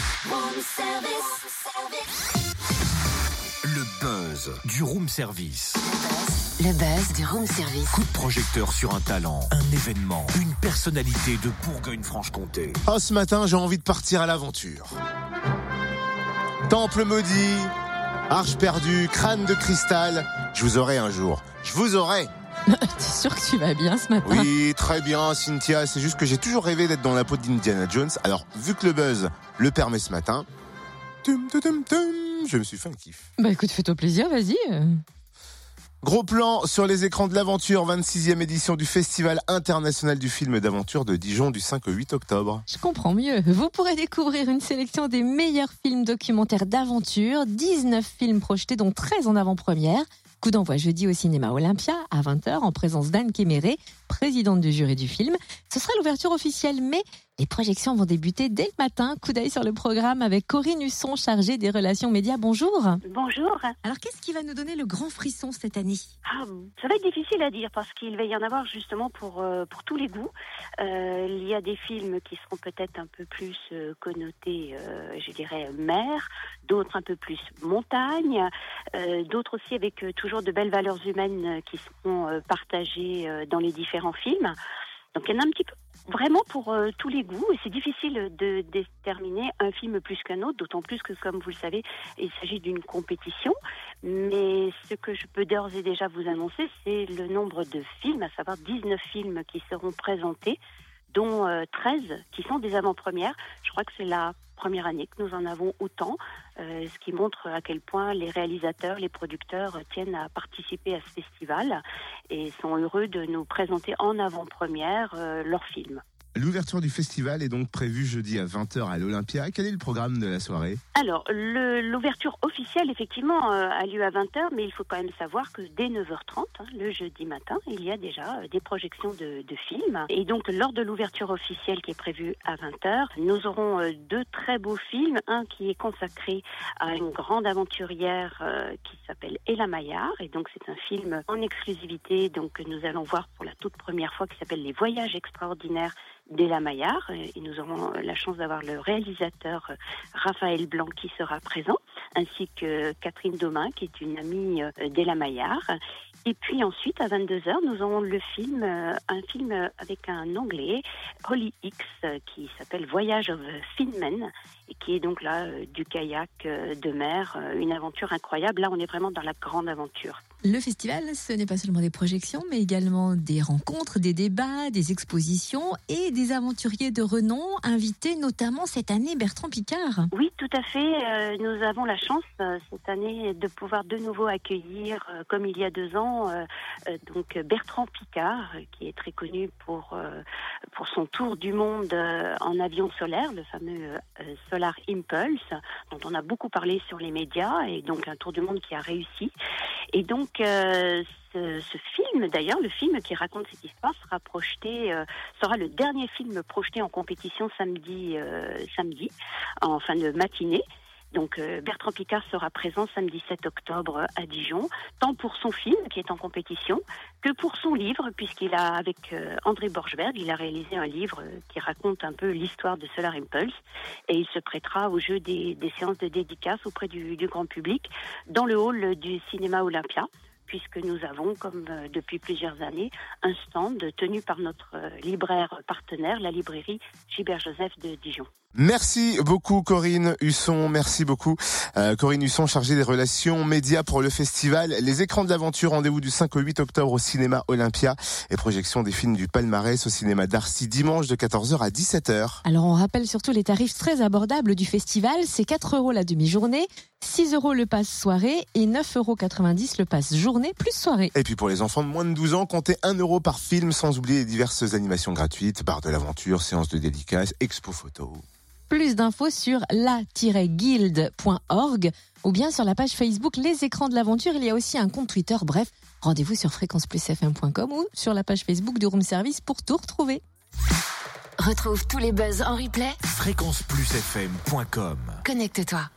Le buzz du room service. Le buzz du room service. Coup de projecteur sur un talent, un événement, une personnalité de Bourgogne-Franche-Comté. Oh, ce matin, j'ai envie de partir à l'aventure. Temple maudit, arche perdue, crâne de cristal. Je vous aurai un jour. Je vous aurai. T'es sûr que tu vas bien ce matin? Oui, très bien, Cynthia. C'est juste que j'ai toujours rêvé d'être dans la peau d'Indiana Jones. Alors, vu que le buzz le permet ce matin, je me suis fait un kiff. Bah écoute, fais-toi plaisir, vas-y. Gros plan sur les écrans de l'aventure, 26e édition du Festival international du film d'aventure de Dijon du 5 au 8 octobre. Je comprends mieux. Vous pourrez découvrir une sélection des meilleurs films documentaires d'aventure, 19 films projetés dont 13 en avant-première. Coup d'envoi jeudi au cinéma Olympia à 20h en présence d'Anne Kéméré, présidente du jury du film. Ce sera l'ouverture officielle, mais les projections vont débuter dès le matin. Coup d'œil sur le programme avec Corinne Husson, chargée des relations médias. Bonjour. Bonjour. Alors, qu'est-ce qui va nous donner le grand frisson cette année? Ça va être difficile à dire parce qu'il va y en avoir justement pour tous les goûts. Il y a des films qui seront peut-être un peu plus connotés, je dirais, mer, d'autres un peu plus montagne, d'autres aussi avec toujours de belles valeurs humaines qui seront partagées dans les différents films. Donc il y en a un petit peu vraiment pour tous les goûts, et c'est difficile de déterminer un film plus qu'un autre, d'autant plus que, comme vous le savez, il s'agit d'une compétition. Mais ce que je peux d'ores et déjà vous annoncer, c'est le nombre de films, à savoir 19 films qui seront présentés, dont 13 qui sont des avant-premières. Je crois que c'est la première année que nous en avons autant, ce qui montre à quel point les réalisateurs, les producteurs tiennent à participer à ce festival et sont heureux de nous présenter en avant-première leurs films. L'ouverture du festival est donc prévue jeudi à 20h à l'Olympia. Quel est le programme de la soirée? Alors, l'ouverture officielle, effectivement, a lieu à 20h, mais il faut quand même savoir que dès 9h30, le jeudi matin, il y a déjà des projections de films. Et donc, lors de l'ouverture officielle qui est prévue à 20h, nous aurons deux très beaux films. Un qui est consacré à une grande aventurière qui s'appelle Ella Maillard. Et donc, c'est un film en exclusivité donc, que nous allons voir pour la toute première fois, qui s'appelle « Les Voyages Extraordinaires d'Ella Maillard », et nous aurons la chance d'avoir le réalisateur Raphaël Blanc qui sera présent, ainsi que Catherine Domingue qui est une amie d'Ella Maillard. Et puis ensuite, à 22h, nous aurons le film, un film avec un Anglais, Holly Hicks, qui s'appelle Voyage of Finman, et qui est donc là du kayak de mer, une aventure incroyable. Là, on est vraiment dans la grande aventure. Le festival, ce n'est pas seulement des projections, mais également des rencontres, des débats, des expositions et des aventuriers de renom, invités notamment cette année Bertrand Piccard. Oui, tout à fait. Nous avons la chance cette année de pouvoir de nouveau accueillir, comme il y a 2 ans, donc Bertrand Piccard, qui est très connu pour son tour du monde en avion solaire, le fameux Solar Impulse, dont on a beaucoup parlé sur les médias, et donc un tour du monde qui a réussi. Et donc, ce film, d'ailleurs, le film qui raconte cette histoire sera le dernier film projeté en compétition samedi, en fin de matinée. Donc Bertrand Piccard sera présent samedi 7 octobre à Dijon, tant pour son film qui est en compétition que pour son livre, puisqu'il a, avec André Borchberg, il a réalisé un livre qui raconte un peu l'histoire de Solar Impulse, et il se prêtera au jeu des séances de dédicace auprès du grand public dans le hall du cinéma Olympia, puisque nous avons, comme depuis plusieurs années, un stand tenu par notre libraire partenaire, la librairie Gilbert Joseph de Dijon. Merci beaucoup Corinne Husson, merci beaucoup Corinne Husson, chargée des relations médias pour le festival. Les écrans de l'aventure, rendez-vous du 5 au 8 octobre au cinéma Olympia, et projection des films du palmarès au cinéma d'Arcy dimanche de 14h à 17h. Alors on rappelle surtout les tarifs très abordables du festival, c'est 4 € la demi-journée, 6 € le pass soirée et 9,90 € le pass journée plus soirée. Et puis pour les enfants de moins de 12 ans, comptez 1 € par film, sans oublier les diverses animations gratuites, barres de l'aventure, séances de dédicaces, expo photo. Plus d'infos sur la-guilde.org ou bien sur la page Facebook Les Écrans de l'Aventure. Il y a aussi un compte Twitter. Bref, rendez-vous sur fréquenceplusfm.com ou sur la page Facebook du Room Service pour tout retrouver. Retrouve tous les buzz en replay. fréquenceplusfm.com. Connecte-toi.